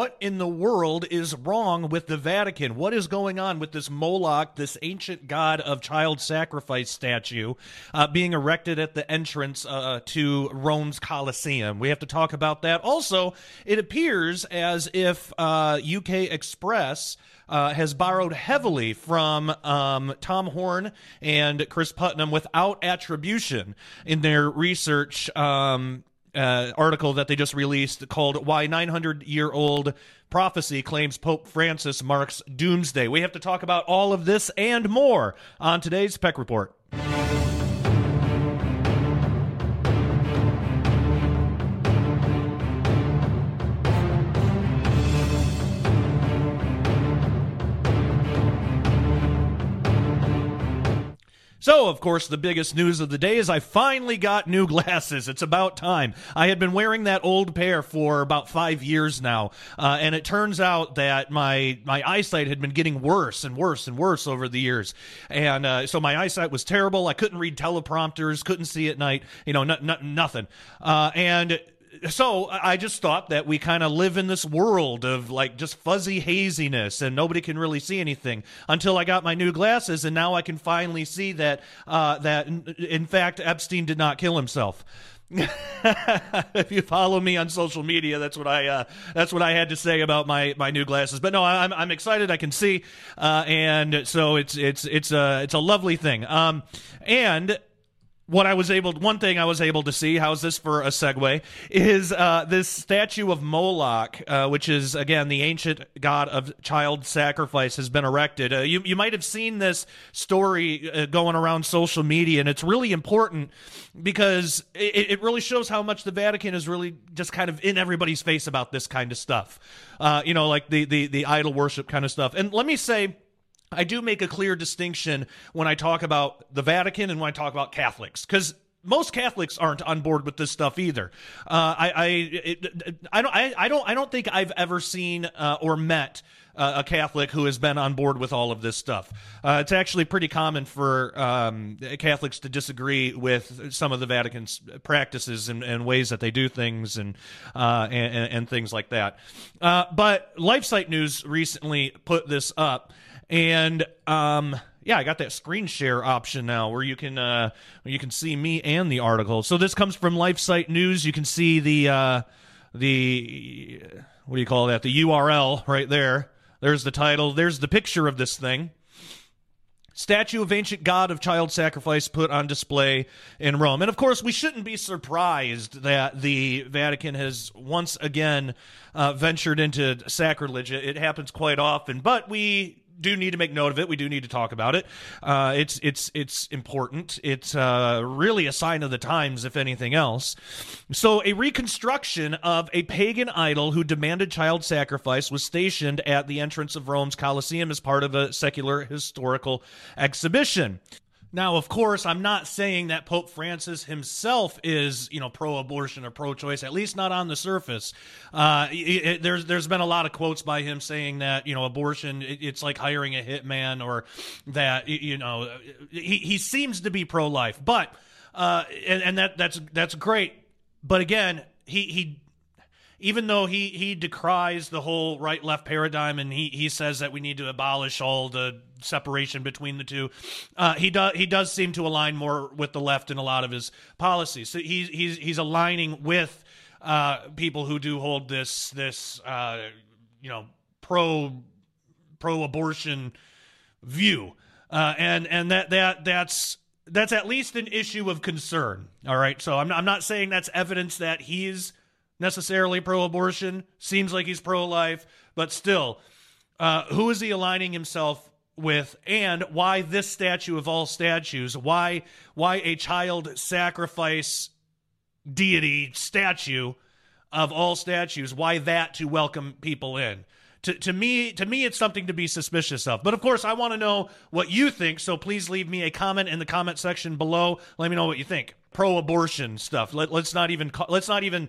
What in the world is wrong with the Vatican? What is going on with this Moloch, this ancient god of child sacrifice statue being erected at the entrance to Rome's Colosseum? We have to talk about that. Also, it appears as if UK Express has borrowed heavily from Tom Horn and Chris Putnam without attribution in their research article that they just released called Why 900-Year-Old Prophecy Claims Pope Francis Marks Doomsday. We have to talk about all of this and more on today's Peck Report. So, of course, the biggest news of the day is I finally got new glasses. It's about time. I had been wearing that old pair for about 5 years now, and it turns out that my eyesight had been getting worse and worse and worse over the years, and so my eyesight was terrible. I couldn't read teleprompters, couldn't see at night, you know, nothing, and so I just thought that we kind of live in this world of like just fuzzy haziness and nobody can really see anything until I got my new glasses, and now I can finally see that in fact Epstein did not kill himself. If you follow me on social media, that's what I had to say about my new glasses. But no, I'm excited. I can see, and so it's a lovely thing. And one thing I was able to see, how's this for a segue, is this statue of Moloch, which is, again, the ancient god of child sacrifice, has been erected. You might have seen this story going around social media, and it's really important because it really shows how much the Vatican is really just kind of in everybody's face about this kind of stuff, you know, like the idol worship kind of stuff. And let me say, I do make a clear distinction when I talk about the Vatican and when I talk about Catholics, because most Catholics aren't on board with this stuff either. I don't think I've ever seen or met a Catholic who has been on board with all of this stuff. It's actually pretty common for Catholics to disagree with some of the Vatican's practices and ways that they do things and things like that. But LifeSite News recently put this up. And yeah, I got that screen share option now where you can see me and the article. So this comes from LifeSite News. You can see the what do you call that? The URL right there. There's the title. There's the picture of this thing. Statue of ancient god of child sacrifice put on display in Rome. And, of course, we shouldn't be surprised that the Vatican has once again ventured into sacrilege. It happens quite often. But we do need to make note of it. We do need to talk about it. It's important. It's really a sign of the times, if anything else. So a reconstruction of a pagan idol who demanded child sacrifice was stationed at the entrance of Rome's Colosseum as part of a secular historical exhibition. Now, of course, I'm not saying that Pope Francis himself is, you know, pro-abortion or pro-choice, at least not on the surface. There's been a lot of quotes by him saying that, you know, abortion, it's like hiring a hitman, or that, you know, he seems to be pro-life. But and that's great. But again, he even though he decries the whole right-left paradigm, and he says that we need to abolish all the separation between the two, he does seem to align more with the left in a lot of his policies. So he's aligning with people who do hold this you know, pro-abortion view, and that's at least an issue of concern. All right, so I'm not saying that's evidence that he's necessarily pro-abortion. Seems like he's pro-life, but still, who is he aligning himself with, and why this statue of all statues? Why a child sacrifice deity statue of all statues? Why that to welcome people in? To me, it's something to be suspicious of. But, of course, I want to know what you think, so please leave me a comment in the comment section below. Let me know what you think. pro-abortion stuff. Let's not even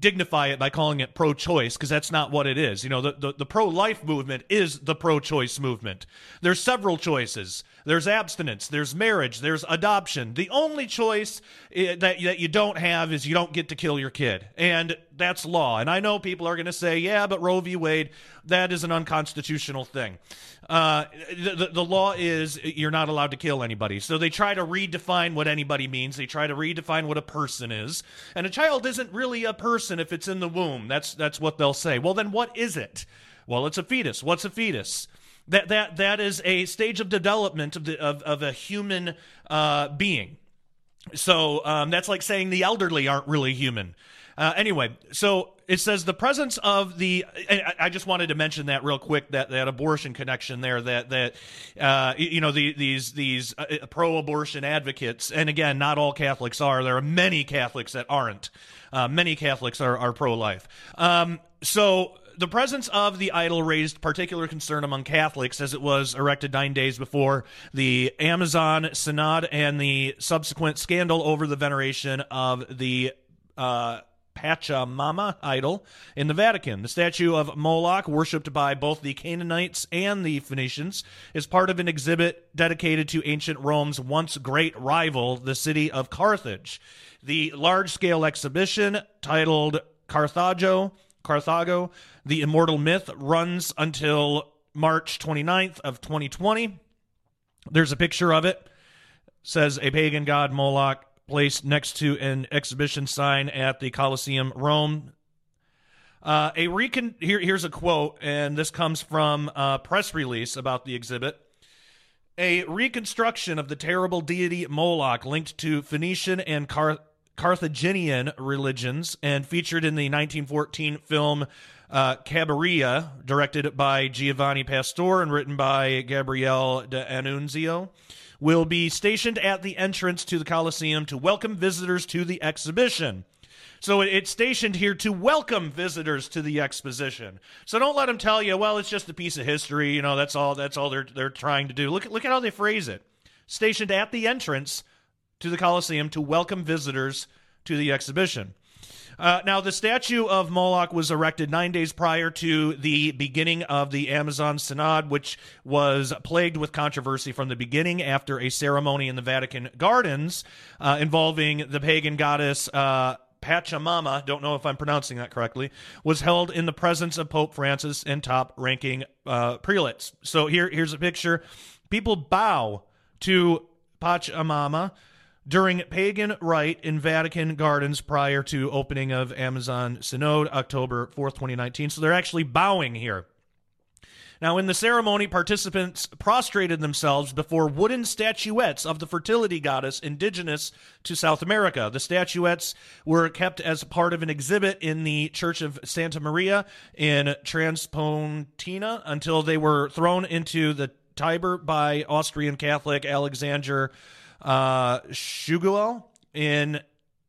dignify it by calling it pro-choice, because that's not what it is. You know, the pro-life movement is the pro-choice movement. There's several choices. There's abstinence. There's marriage. There's adoption. The only choice that you don't have is you don't get to kill your kid. And that's law. And I know people are going to say, yeah, but Roe v. Wade, that is an unconstitutional thing. The law is you're not allowed to kill anybody. So they try to redefine what anybody means. They try to redefine what a person is. And a child isn't really a person if it's in the womb. That's what they'll say. Well, then what is it? Well, it's a fetus. What's a fetus? That is a stage of development of a human being. So that's like saying the elderly aren't really human. Anyway, so it says the presence of the – I just wanted to mention that real quick, that abortion connection there, these pro-abortion advocates. And again, not all Catholics are. There are many Catholics that aren't. Many Catholics are pro-life. So – the presence of the idol raised particular concern among Catholics, as it was erected 9 days before the Amazon Synod and the subsequent scandal over the veneration of the Pachamama idol in the Vatican. The statue of Moloch, worshipped by both the Canaanites and the Phoenicians, is part of an exhibit dedicated to ancient Rome's once great rival, the city of Carthage. The large-scale exhibition, titled Carthago, the Immortal Myth, runs until March 29th of 2020. There's a picture of it. It says a pagan god Moloch placed next to an exhibition sign at the Colosseum, Rome. Here's a quote, and this comes from a press release about the exhibit. A reconstruction of the terrible deity Moloch linked to Phoenician and Carthaginian religions and featured in the 1914 film Cabiria, directed by Giovanni Pastore and written by Gabriele d'Annunzio, will be stationed at the entrance to the Colosseum to welcome visitors to the exhibition. So it's stationed here to welcome visitors to the exposition. So don't let them tell you, well, it's just a piece of history. You know, that's all they're trying to do. Look at how they phrase it. Stationed at the entrance to the Colosseum to welcome visitors to the exhibition. Now, the statue of Moloch was erected 9 days prior to the beginning of the Amazon Synod, which was plagued with controversy from the beginning after a ceremony in the Vatican Gardens involving the pagan goddess Pachamama, don't know if I'm pronouncing that correctly, was held in the presence of Pope Francis and top-ranking prelates. So here's a picture. People bow to Pachamama during pagan rite in Vatican Gardens prior to opening of Amazon Synod, October 4th, 2019. So they're actually bowing here. Now, in the ceremony, participants prostrated themselves before wooden statuettes of the fertility goddess indigenous to South America. The statuettes were kept as part of an exhibit in the Church of Santa Maria in Transpontina until they were thrown into the Tiber by Austrian Catholic Alexander Shuguel in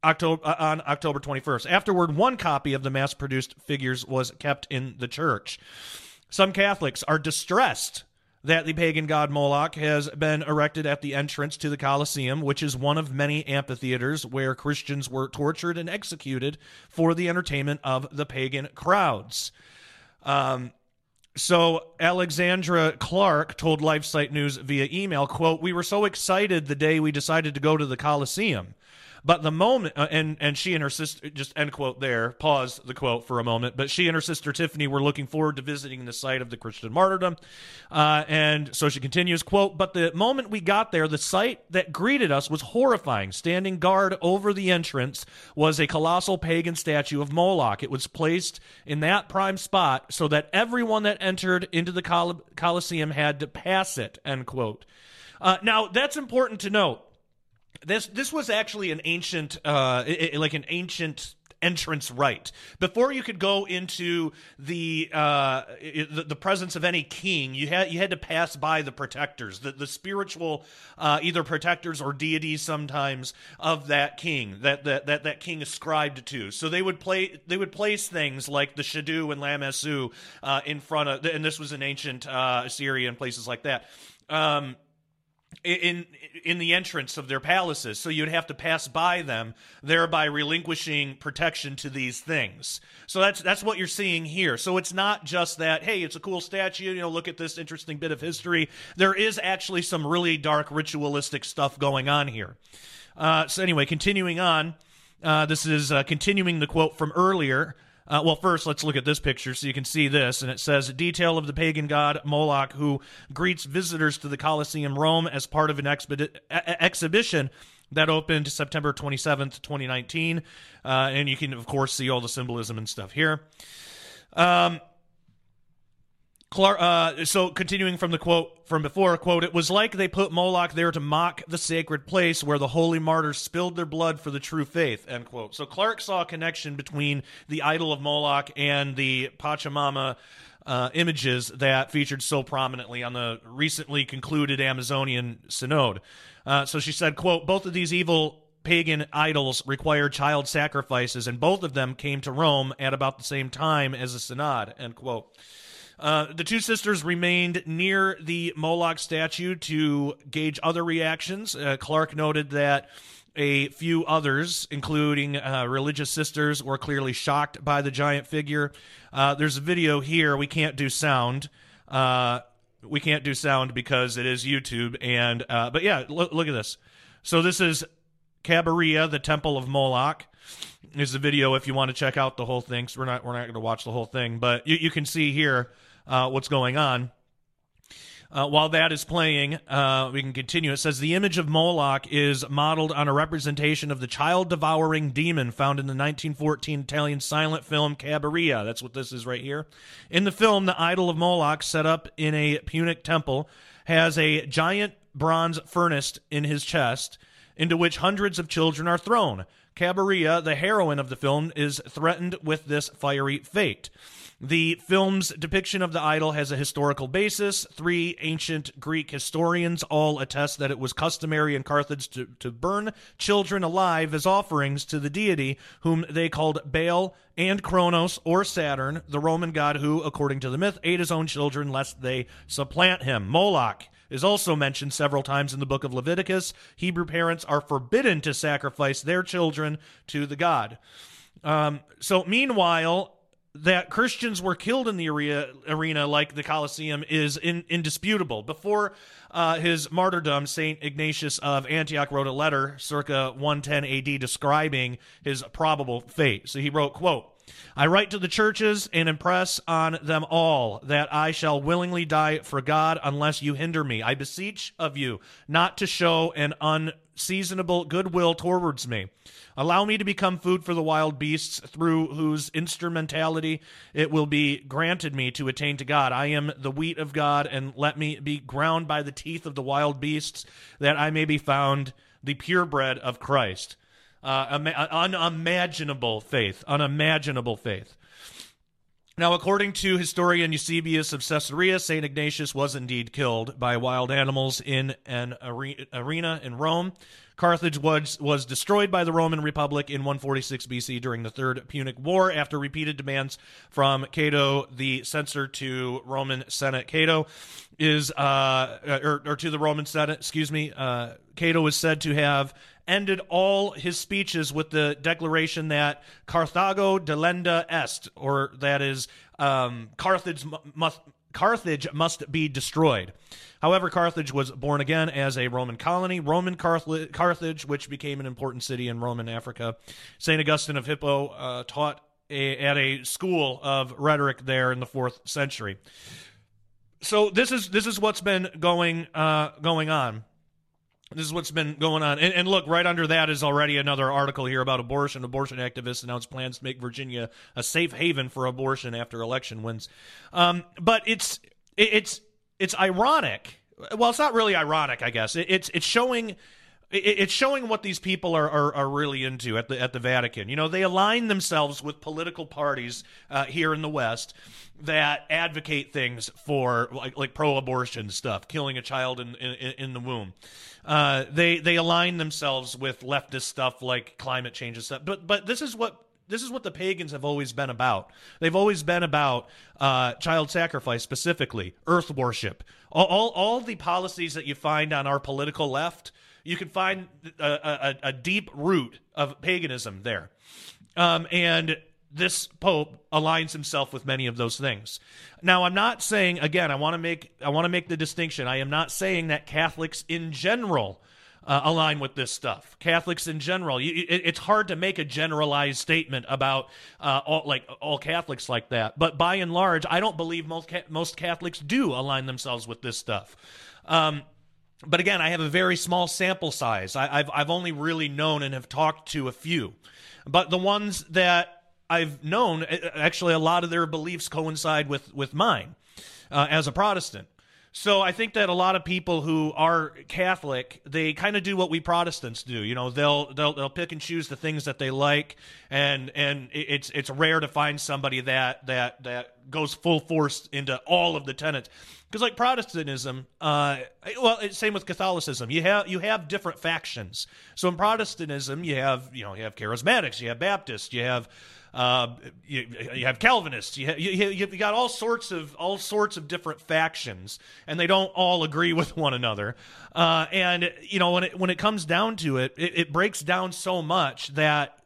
on October 21st. Afterward, one copy of the mass-produced figures was kept in the church. Some Catholics are distressed that the pagan god Moloch has been erected at the entrance to the Colosseum, which is one of many amphitheaters where Christians were tortured and executed for the entertainment of the pagan crowds. So Alexandra Clark told LifeSite News via email, quote, "We were so excited the day we decided to go to the Coliseum, but the moment," and she and her sister, just end quote there, pause the quote for a moment, but she and her sister Tiffany were looking forward to visiting the site of the Christian martyrdom. And so she continues, quote, "But the moment we got there, the sight that greeted us was horrifying. Standing guard over the entrance was a colossal pagan statue of Moloch. It was placed in that prime spot so that everyone that entered into the Colosseum had to pass it," end quote. Now, that's important to note. This was actually an ancient, like an ancient entrance rite. Before you could go into the presence of any king, you had to pass by the protectors, the spiritual either protectors or deities sometimes of that king that king ascribed to. So they would place things like the Shadu and Lamassu in front of, and this was in ancient Assyria and places like that. in the entrance of their palaces, so you'd have to pass by them, thereby relinquishing protection to these things. So that's what you're seeing here. So it's not just that, hey, it's a cool statue, you know, look at this interesting bit of history. There is actually some really dark ritualistic stuff going on here. So anyway, continuing on, this is continuing the quote from earlier. Well, first, let's look at this picture so you can see this. And it says, a detail of the pagan god Moloch, who greets visitors to the Colosseum, Rome, as part of an exhibition that opened September 27th, 2019. And you can, of course, see all the symbolism and stuff here. So continuing from the quote from before, quote, it was like they put Moloch there to mock the sacred place where the holy martyrs spilled their blood for the true faith, end quote. So Clark saw a connection between the idol of Moloch and the Pachamama images that featured so prominently on the recently concluded Amazonian synod. So she said, quote, both of these evil pagan idols required child sacrifices, and both of them came to Rome at about the same time as the synod, end quote. The two sisters remained near the Moloch statue to gauge other reactions. Clark noted that a few others, including religious sisters, were clearly shocked by the giant figure. There's a video here. We can't do sound. We can't do sound because it is YouTube. And but yeah, look at this. So this is Cabiria, the temple of Moloch. Is the video if you want to check out the whole thing. So we're not going to watch the whole thing, but you can see here. What's going on. While that is playing, we can continue. It says, the image of Moloch is modeled on a representation of the child-devouring demon found in the 1914 Italian silent film Cabiria. That's what this is right here. In the film, the idol of Moloch, set up in a Punic temple, has a giant bronze furnace in his chest into which hundreds of children are thrown. Cabiria, the heroine of the film, is threatened with this fiery fate. The film's depiction of the idol has a historical basis. Three ancient Greek historians all attest that it was customary in Carthage to burn children alive as offerings to the deity, whom they called Baal and Kronos, or Saturn, the Roman god who, according to the myth, ate his own children lest they supplant him. Moloch is also mentioned several times in the book of Leviticus. Hebrew parents are forbidden to sacrifice their children to the god. So meanwhile, that Christians were killed in the arena like the Colosseum is indisputable. Before his martyrdom, St. Ignatius of Antioch wrote a letter circa 110 AD describing his probable fate. So he wrote, quote, I write to the churches and impress on them all that I shall willingly die for God unless you hinder me. I beseech of you not to show an unseasonable goodwill towards me. Allow me to become food for the wild beasts, through whose instrumentality it will be granted me to attain to God. I am the wheat of God, and let me be ground by the teeth of the wild beasts, that I may be found the purebred of Christ. Unimaginable faith, unimaginable faith. Now, according to historian Eusebius of Caesarea, St. Ignatius was indeed killed by wild animals in an arena in Rome. Carthage was destroyed by the Roman Republic in 146 BC during the Third Punic War after repeated demands from Cato the censor to Roman Senate. Cato is, or to the Roman Senate, excuse me. Cato is said to have ended all his speeches with the declaration that Carthago delenda est, or that is, Carthage must be destroyed. However, Carthage was born again as a Roman colony, Roman Carthage, which became an important city in Roman Africa. St. Augustine of Hippo taught at a school of rhetoric there in the 4th century. So this is what's been going on. This is what's been going on. And look, right under that is already another article here about abortion. Abortion activists announced plans to make Virginia a safe haven for abortion after election wins. But it's ironic. Well, it's not really ironic, I guess. It's showing what these people are really into at the Vatican. You know, they align themselves with political parties here in the West that advocate things for like pro-abortion stuff, killing a child in the womb. They align themselves with leftist stuff like climate change and stuff. But this is what this is what the pagans have always been about. They've always been about child sacrifice, specifically earth worship. All the policies that you find on our political left, you can find a deep root of paganism there. And this Pope aligns himself with many of those things. Now, I'm not saying, again, I want to make the distinction. I am not saying that Catholics in general align with this stuff. Catholics in general, it's hard to make a generalized statement about all Catholics like that. But by and large, I don't believe most Catholics do align themselves with this stuff. But again, I have a very small sample size. I've only really known and have talked to a few, but the ones that I've known, actually a lot of their beliefs coincide with mine as a Protestant. So I think that a lot of people who are Catholic, they kind of do what we Protestants do. You know, they'll pick and choose the things that they like, and it's rare to find somebody that goes full force into all of the tenets. Because like Protestantism, same with Catholicism. You have different factions. So in Protestantism, you have Charismatics, you have Baptists, you have Calvinists. You got all sorts of different factions, and they don't all agree with one another. And you know, when it comes down to it, it breaks down so much that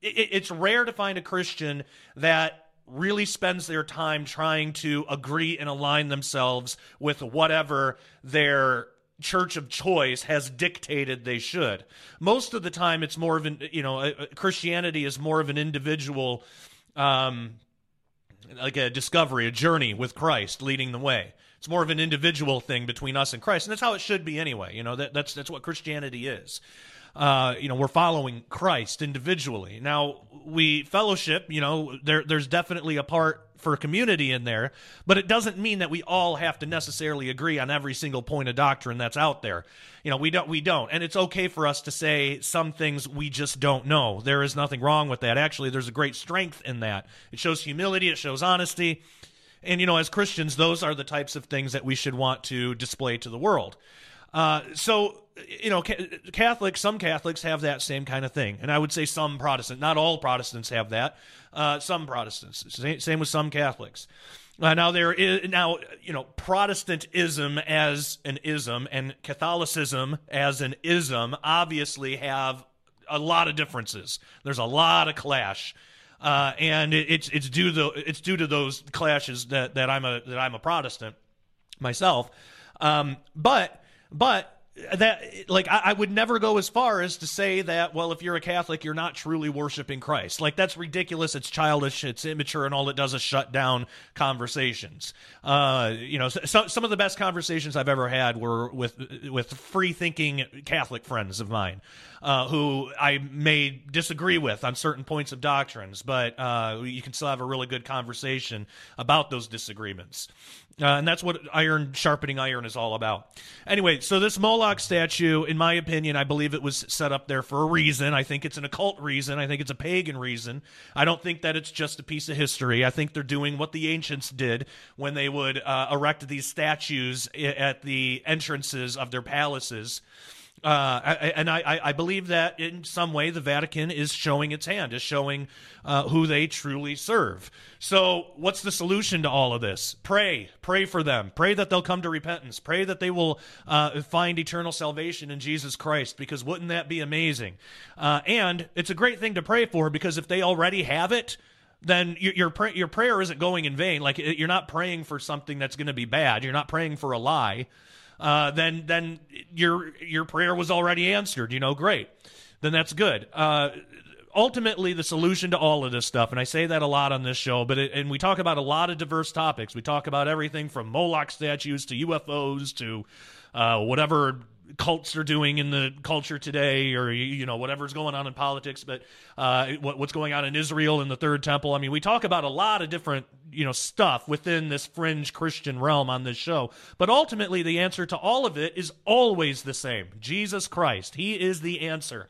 it's rare to find a Christian that really spends their time trying to agree and align themselves with whatever their church of choice has dictated they should. Most of the time, it's more of an, you know, Christianity is more of an individual, like a discovery, a journey with Christ leading the way. It's more of an individual thing between us and Christ, and that's how it should be anyway. You know, that's what Christianity is. You know, we're following Christ individually. Now, we fellowship, you know, there's definitely a part for community in there, but it doesn't mean that we all have to necessarily agree on every single point of doctrine that's out there. You know, we don't. And it's okay for us to say some things we just don't know. There is nothing wrong with that. Actually, there's a great strength in that. It shows humility, it shows honesty. And, you know, as Christians, those are the types of things that we should want to display to the world. So, you know, Catholics, some Catholics have that same kind of thing. And I would say some Protestants, not all Protestants have that. Some Protestants, same with some Catholics. Now, you know, Protestantism as an ism and Catholicism as an ism obviously have a lot of differences. There's a lot of clash. And it's due to those clashes that I'm a Protestant myself. But that, like, I would never go as far as to say that, well, if you're a Catholic, you're not truly worshiping Christ. Like, that's ridiculous. It's childish. It's immature. And all it does is shut down conversations. You know, so, some of the best conversations I've ever had were with free-thinking Catholic friends of mine, who I may disagree with on certain points of doctrines, but you can still have a really good conversation about those disagreements. And that's what iron sharpening iron is all about. Anyway, so this Moloch statue, in my opinion, I believe it was set up there for a reason. I think it's an occult reason. I think it's a pagan reason. I don't think that it's just a piece of history. I think they're doing what the ancients did when they would erect these statues at the entrances of their palaces. I believe that in some way the Vatican is showing its hand, is showing who they truly serve. So what's the solution to all of this? Pray for them. Pray that they'll come to repentance. Pray that they will find eternal salvation in Jesus Christ, because wouldn't that be amazing? And it's a great thing to pray for, because if they already have it, then your prayer isn't going in vain. Like, you're not praying for something that's going to be bad. You're not praying for a lie. Then your prayer was already answered, you know, great. Then that's good. Ultimately, the solution to all of this stuff, and I say that a lot on this show, and we talk about a lot of diverse topics. We talk about everything from Moloch statues to UFOs to whatever cults are doing in the culture today, or, you know, whatever's going on in politics, but what's going on in Israel and the Third Temple. I mean, we talk about a lot of different, you know, stuff within this fringe Christian realm on this show. But ultimately, the answer to all of it is always the same. Jesus Christ. He is the answer.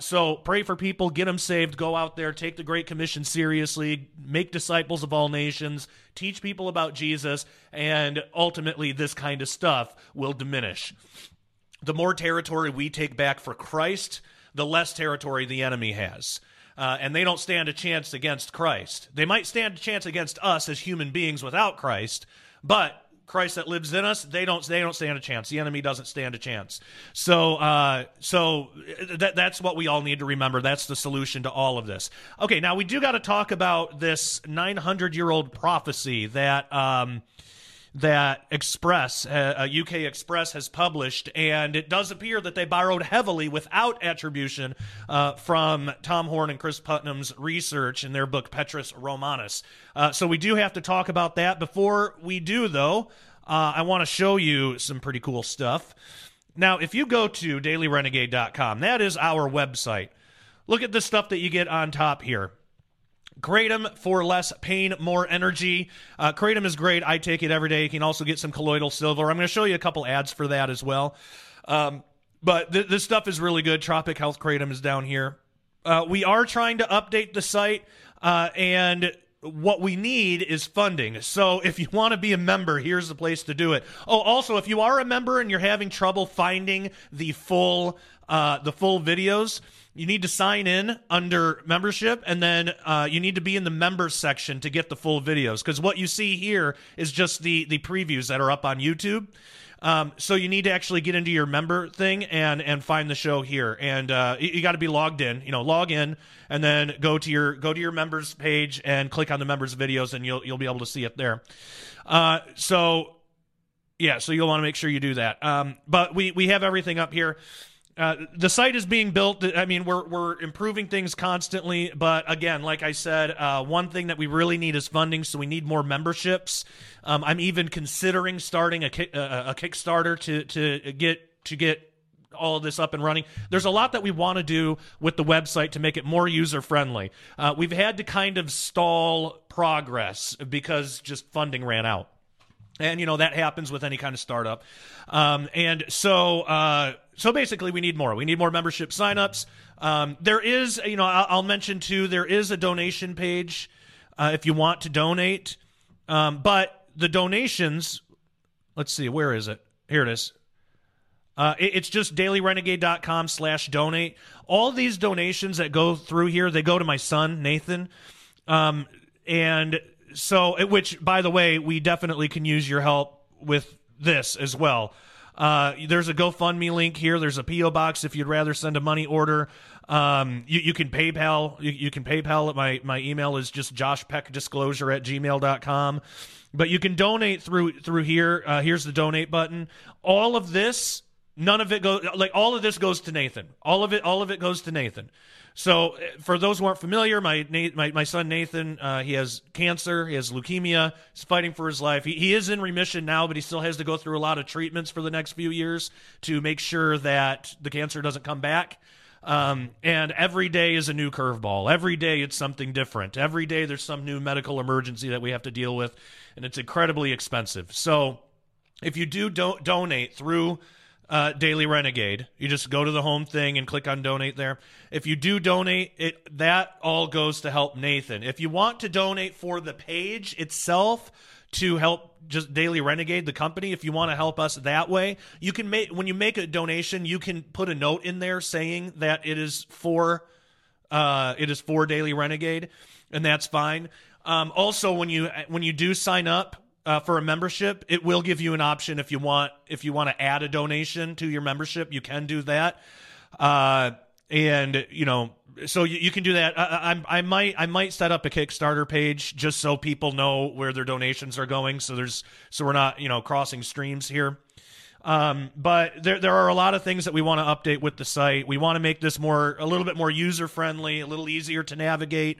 So pray for people, get them saved, go out there, take the Great Commission seriously, make disciples of all nations, teach people about Jesus, and ultimately this kind of stuff will diminish. The more territory we take back for Christ, the less territory the enemy has. and they don't stand a chance against Christ. They might stand a chance against us as human beings without Christ, but Christ that lives in us, they don't stand a chance. The enemy doesn't stand a chance. So that's what we all need to remember. That's the solution to all of this. Okay, now we do got to talk about this 900-year-old prophecy that that Express, UK Express has published, and it does appear that they borrowed heavily without attribution from Tom Horn and Chris Putnam's research in their book Petrus Romanus. So we do have to talk about that. Before we do, though, I want to show you some pretty cool stuff. Now, if you go to dailyrenegade.com, that is our website. Look at the stuff that you get on top here. Kratom for less pain, more energy. Kratom is great. I take it every day. You can also get some colloidal silver. I'm going to show you a couple ads for that as well. But this stuff is really good. Tropic Health Kratom is down here. We are trying to update the site, and what we need is funding. So if you want to be a member, here's the place to do it. Oh, also, if you are a member and you're having trouble finding the full videos, you need to sign in under membership, and then you need to be in the members section to get the full videos, because what you see here is just the previews that are up on YouTube. So you need to actually get into your member thing and find the show here, and you got to be logged in. You know, log in and then go to your members page and click on the members videos, and you'll be able to see it there. So you'll want to make sure you do that. But we have everything up here. The site is being built. I mean, we're improving things constantly. But again, like I said, one thing that we really need is funding. So we need more memberships. I'm even considering starting a Kickstarter to get all of this up and running. There's a lot that we want to do with the website to make it more user-friendly. We've had to kind of stall progress because just funding ran out. And, you know, that happens with any kind of startup. So basically, we need more. We need more membership signups. There is, you know, I'll mention too, there is a donation page if you want to donate. But the donations, let's see, where is it? Here it is. It's just dailyrenegade.com/donate. All these donations that go through here, they go to my son, Nathan. So, which, by the way, we definitely can use your help with this as well. There's a GoFundMe link here. There's a P.O. box if you'd rather send a money order. You can PayPal. You can PayPal. My email is just joshpeckdisclosure@gmail.com. But you can donate through here. Here's the donate button. All of this, none of it goes, like, all of this goes to Nathan. All of it goes to Nathan. So for those who aren't familiar, my son Nathan, he has cancer, he has leukemia, he's fighting for his life. He is in remission now, but he still has to go through a lot of treatments for the next few years to make sure that the cancer doesn't come back. And every day is a new curveball. Every day it's something different. Every day there's some new medical emergency that we have to deal with, and it's incredibly expensive. So if you do donate through Daily Renegade, you just go to the home thing and click on donate there. If you do donate, that all goes to help Nathan. If you want to donate for the page itself to help just Daily Renegade, the company, if you want to help us that way, you can make, when you make a donation, you can put a note in there saying that it is for Daily Renegade, and that's fine. Also, when you do sign up for a membership, it will give you an option if you want to add a donation to your membership, you can do that, and you know, so you can do that. I might set up a Kickstarter page just so people know where their donations are going, so we're not, you know, crossing streams here. But there are a lot of things that we want to update with the site. We want to make this a little bit more user friendly, a little easier to navigate.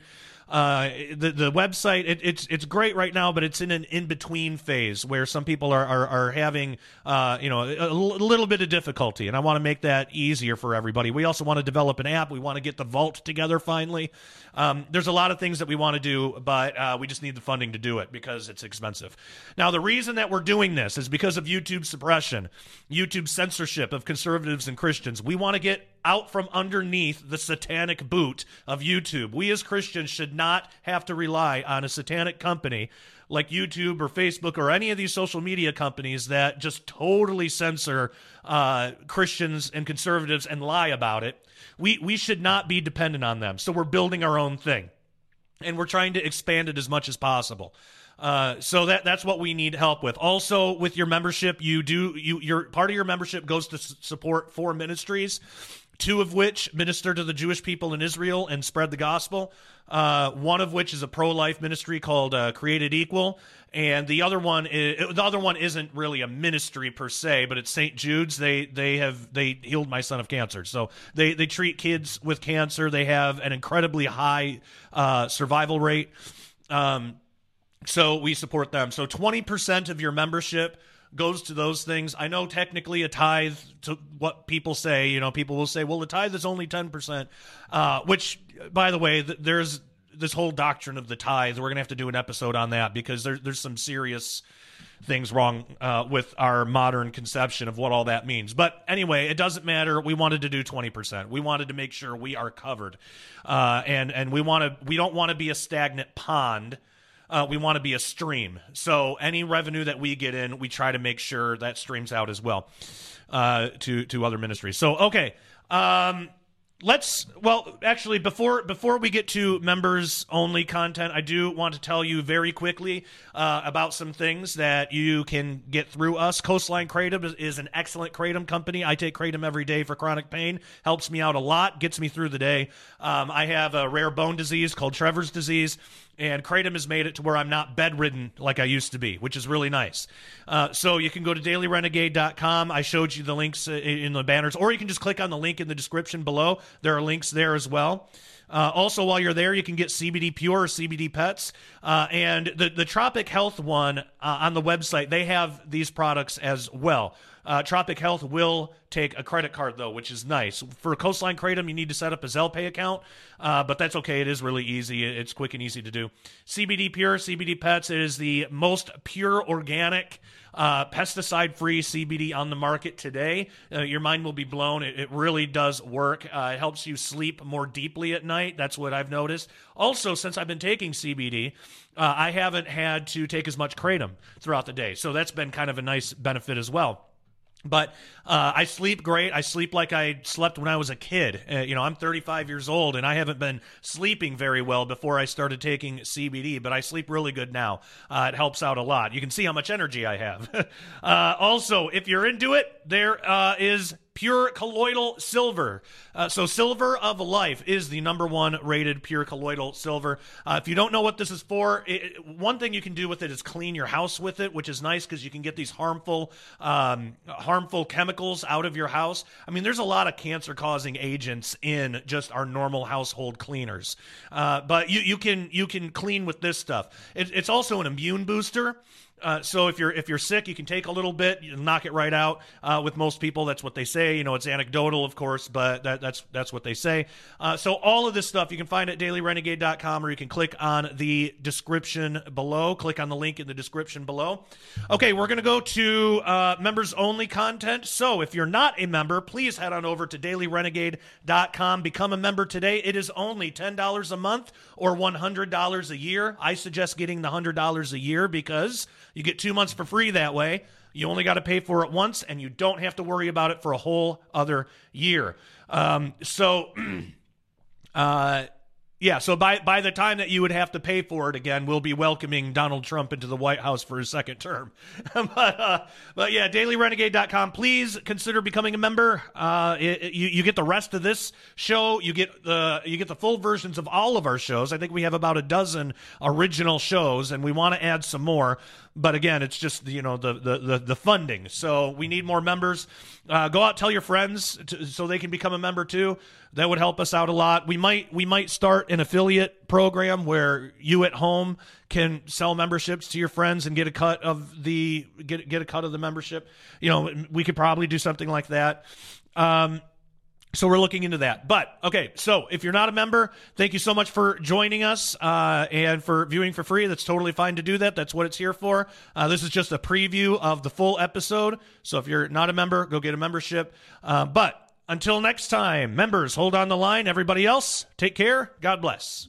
The website, it's great right now, but it's in an in-between phase where some people are having, you know, a little bit of difficulty, and I want to make that easier for everybody. We also want to develop an app. We want to get the vault together finally. There's a lot of things that we want to do, but we just need the funding to do it because it's expensive. Now, the reason that we're doing this is because of YouTube suppression, YouTube censorship of conservatives and Christians. We want to get out from underneath the satanic boot of YouTube. We as Christians should not have to rely on a satanic company like YouTube or Facebook or any of these social media companies that just totally censor Christians and conservatives and lie about it. We should not be dependent on them. So we're building our own thing, and we're trying to expand it as much as possible. So that's what we need help with. Also, with your membership, your part of your membership goes to support four ministries, two of which minister to the Jewish people in Israel and spread the gospel. One of which is a pro-life ministry called Created Equal, and the other one isn't really a ministry per se, but it's St. Jude's. They healed my son of cancer, so they treat kids with cancer. They have an incredibly high survival rate. So we support them. So 20% of your membership goes to those things. I know technically a tithe, to what people say, people will say, well, the tithe is only 10%, which, by the way, there's this whole doctrine of the tithe. We're going to have to do an episode on that because there's some serious things wrong with our modern conception of what all that means. But anyway, it doesn't matter. We wanted to do 20%. We wanted to make sure we are covered. And we don't want to be a stagnant pond. We want to be a stream. So any revenue that we get in, we try to make sure that streams out as well to other ministries. So, okay. Actually, before we get to members-only content, I do want to tell you very quickly about some things that you can get through us. Coastline Kratom is an excellent Kratom company. I take Kratom every day for chronic pain. Helps me out a lot. Gets me through the day. I have a rare bone disease called Trevor's disease. And Kratom has made it to where I'm not bedridden like I used to be, which is really nice. So you can go to dailyrenegade.com. I showed you the links in the banners, or you can just click on the link in the description below. There are links there as well. Also, while you're there, you can get CBD Pure or CBD Pets. And the Tropic Health one on the website, they have these products as well. Tropic Health will take a credit card, though, which is nice. For Coastline Kratom, you need to set up a Zelle Pay account, but that's okay. It is really easy. It's quick and easy to do. CBD Pure, CBD Pets, it is the most pure organic, pesticide-free CBD on the market today. Your mind will be blown. It really does work. It helps you sleep more deeply at night. That's what I've noticed. Also, since I've been taking CBD, I haven't had to take as much Kratom throughout the day, so that's been kind of a nice benefit as well. But I sleep great. I sleep like I slept when I was a kid. I'm 35 years old, and I haven't been sleeping very well before I started taking CBD, but I sleep really good now. It helps out a lot. You can see how much energy I have. Also, if you're into it, there is pure colloidal silver. So Silver of Life is the #1 rated pure colloidal silver. If you don't know what this is for, one thing you can do with it is clean your house with it, which is nice because you can get these harmful chemicals out of your house. I mean, there's a lot of cancer-causing agents in just our normal household cleaners. But you can clean with this stuff. It's also an immune booster. So if you're sick, you can take a little bit, you knock it right out. With most people, that's what they say. It's anecdotal, of course, but that's what they say. So all of this stuff you can find at dailyrenegade.com, or you can click on the description below. Click on the link in the description below. Okay, we're gonna go to members-only content. So if you're not a member, please head on over to dailyrenegade.com. Become a member today. It is only $10 a month or $100 a year. I suggest getting the $100 a year because you get 2 months for free that way. You only got to pay for it once, and you don't have to worry about it for a whole other year. So by the time that you would have to pay for it again, we'll be welcoming Donald Trump into the White House for his second term. But yeah, dailyrenegade.com. Please consider becoming a member. You get the rest of this show. You get the full versions of all of our shows. I think we have about a dozen original shows, and we want to add some more. But again, it's just the funding. So we need more members. Go out, tell your friends so they can become a member too. That would help us out a lot. We might start an affiliate program where you at home can sell memberships to your friends and get a cut of the membership. We could probably do something like that. So we're looking into that. But, okay, so if you're not a member, thank you so much for joining us and for viewing for free. That's totally fine to do that. That's what it's here for. This is just a preview of the full episode. So if you're not a member, go get a membership. But Until next time, members, hold on the line. Everybody else, take care. God bless.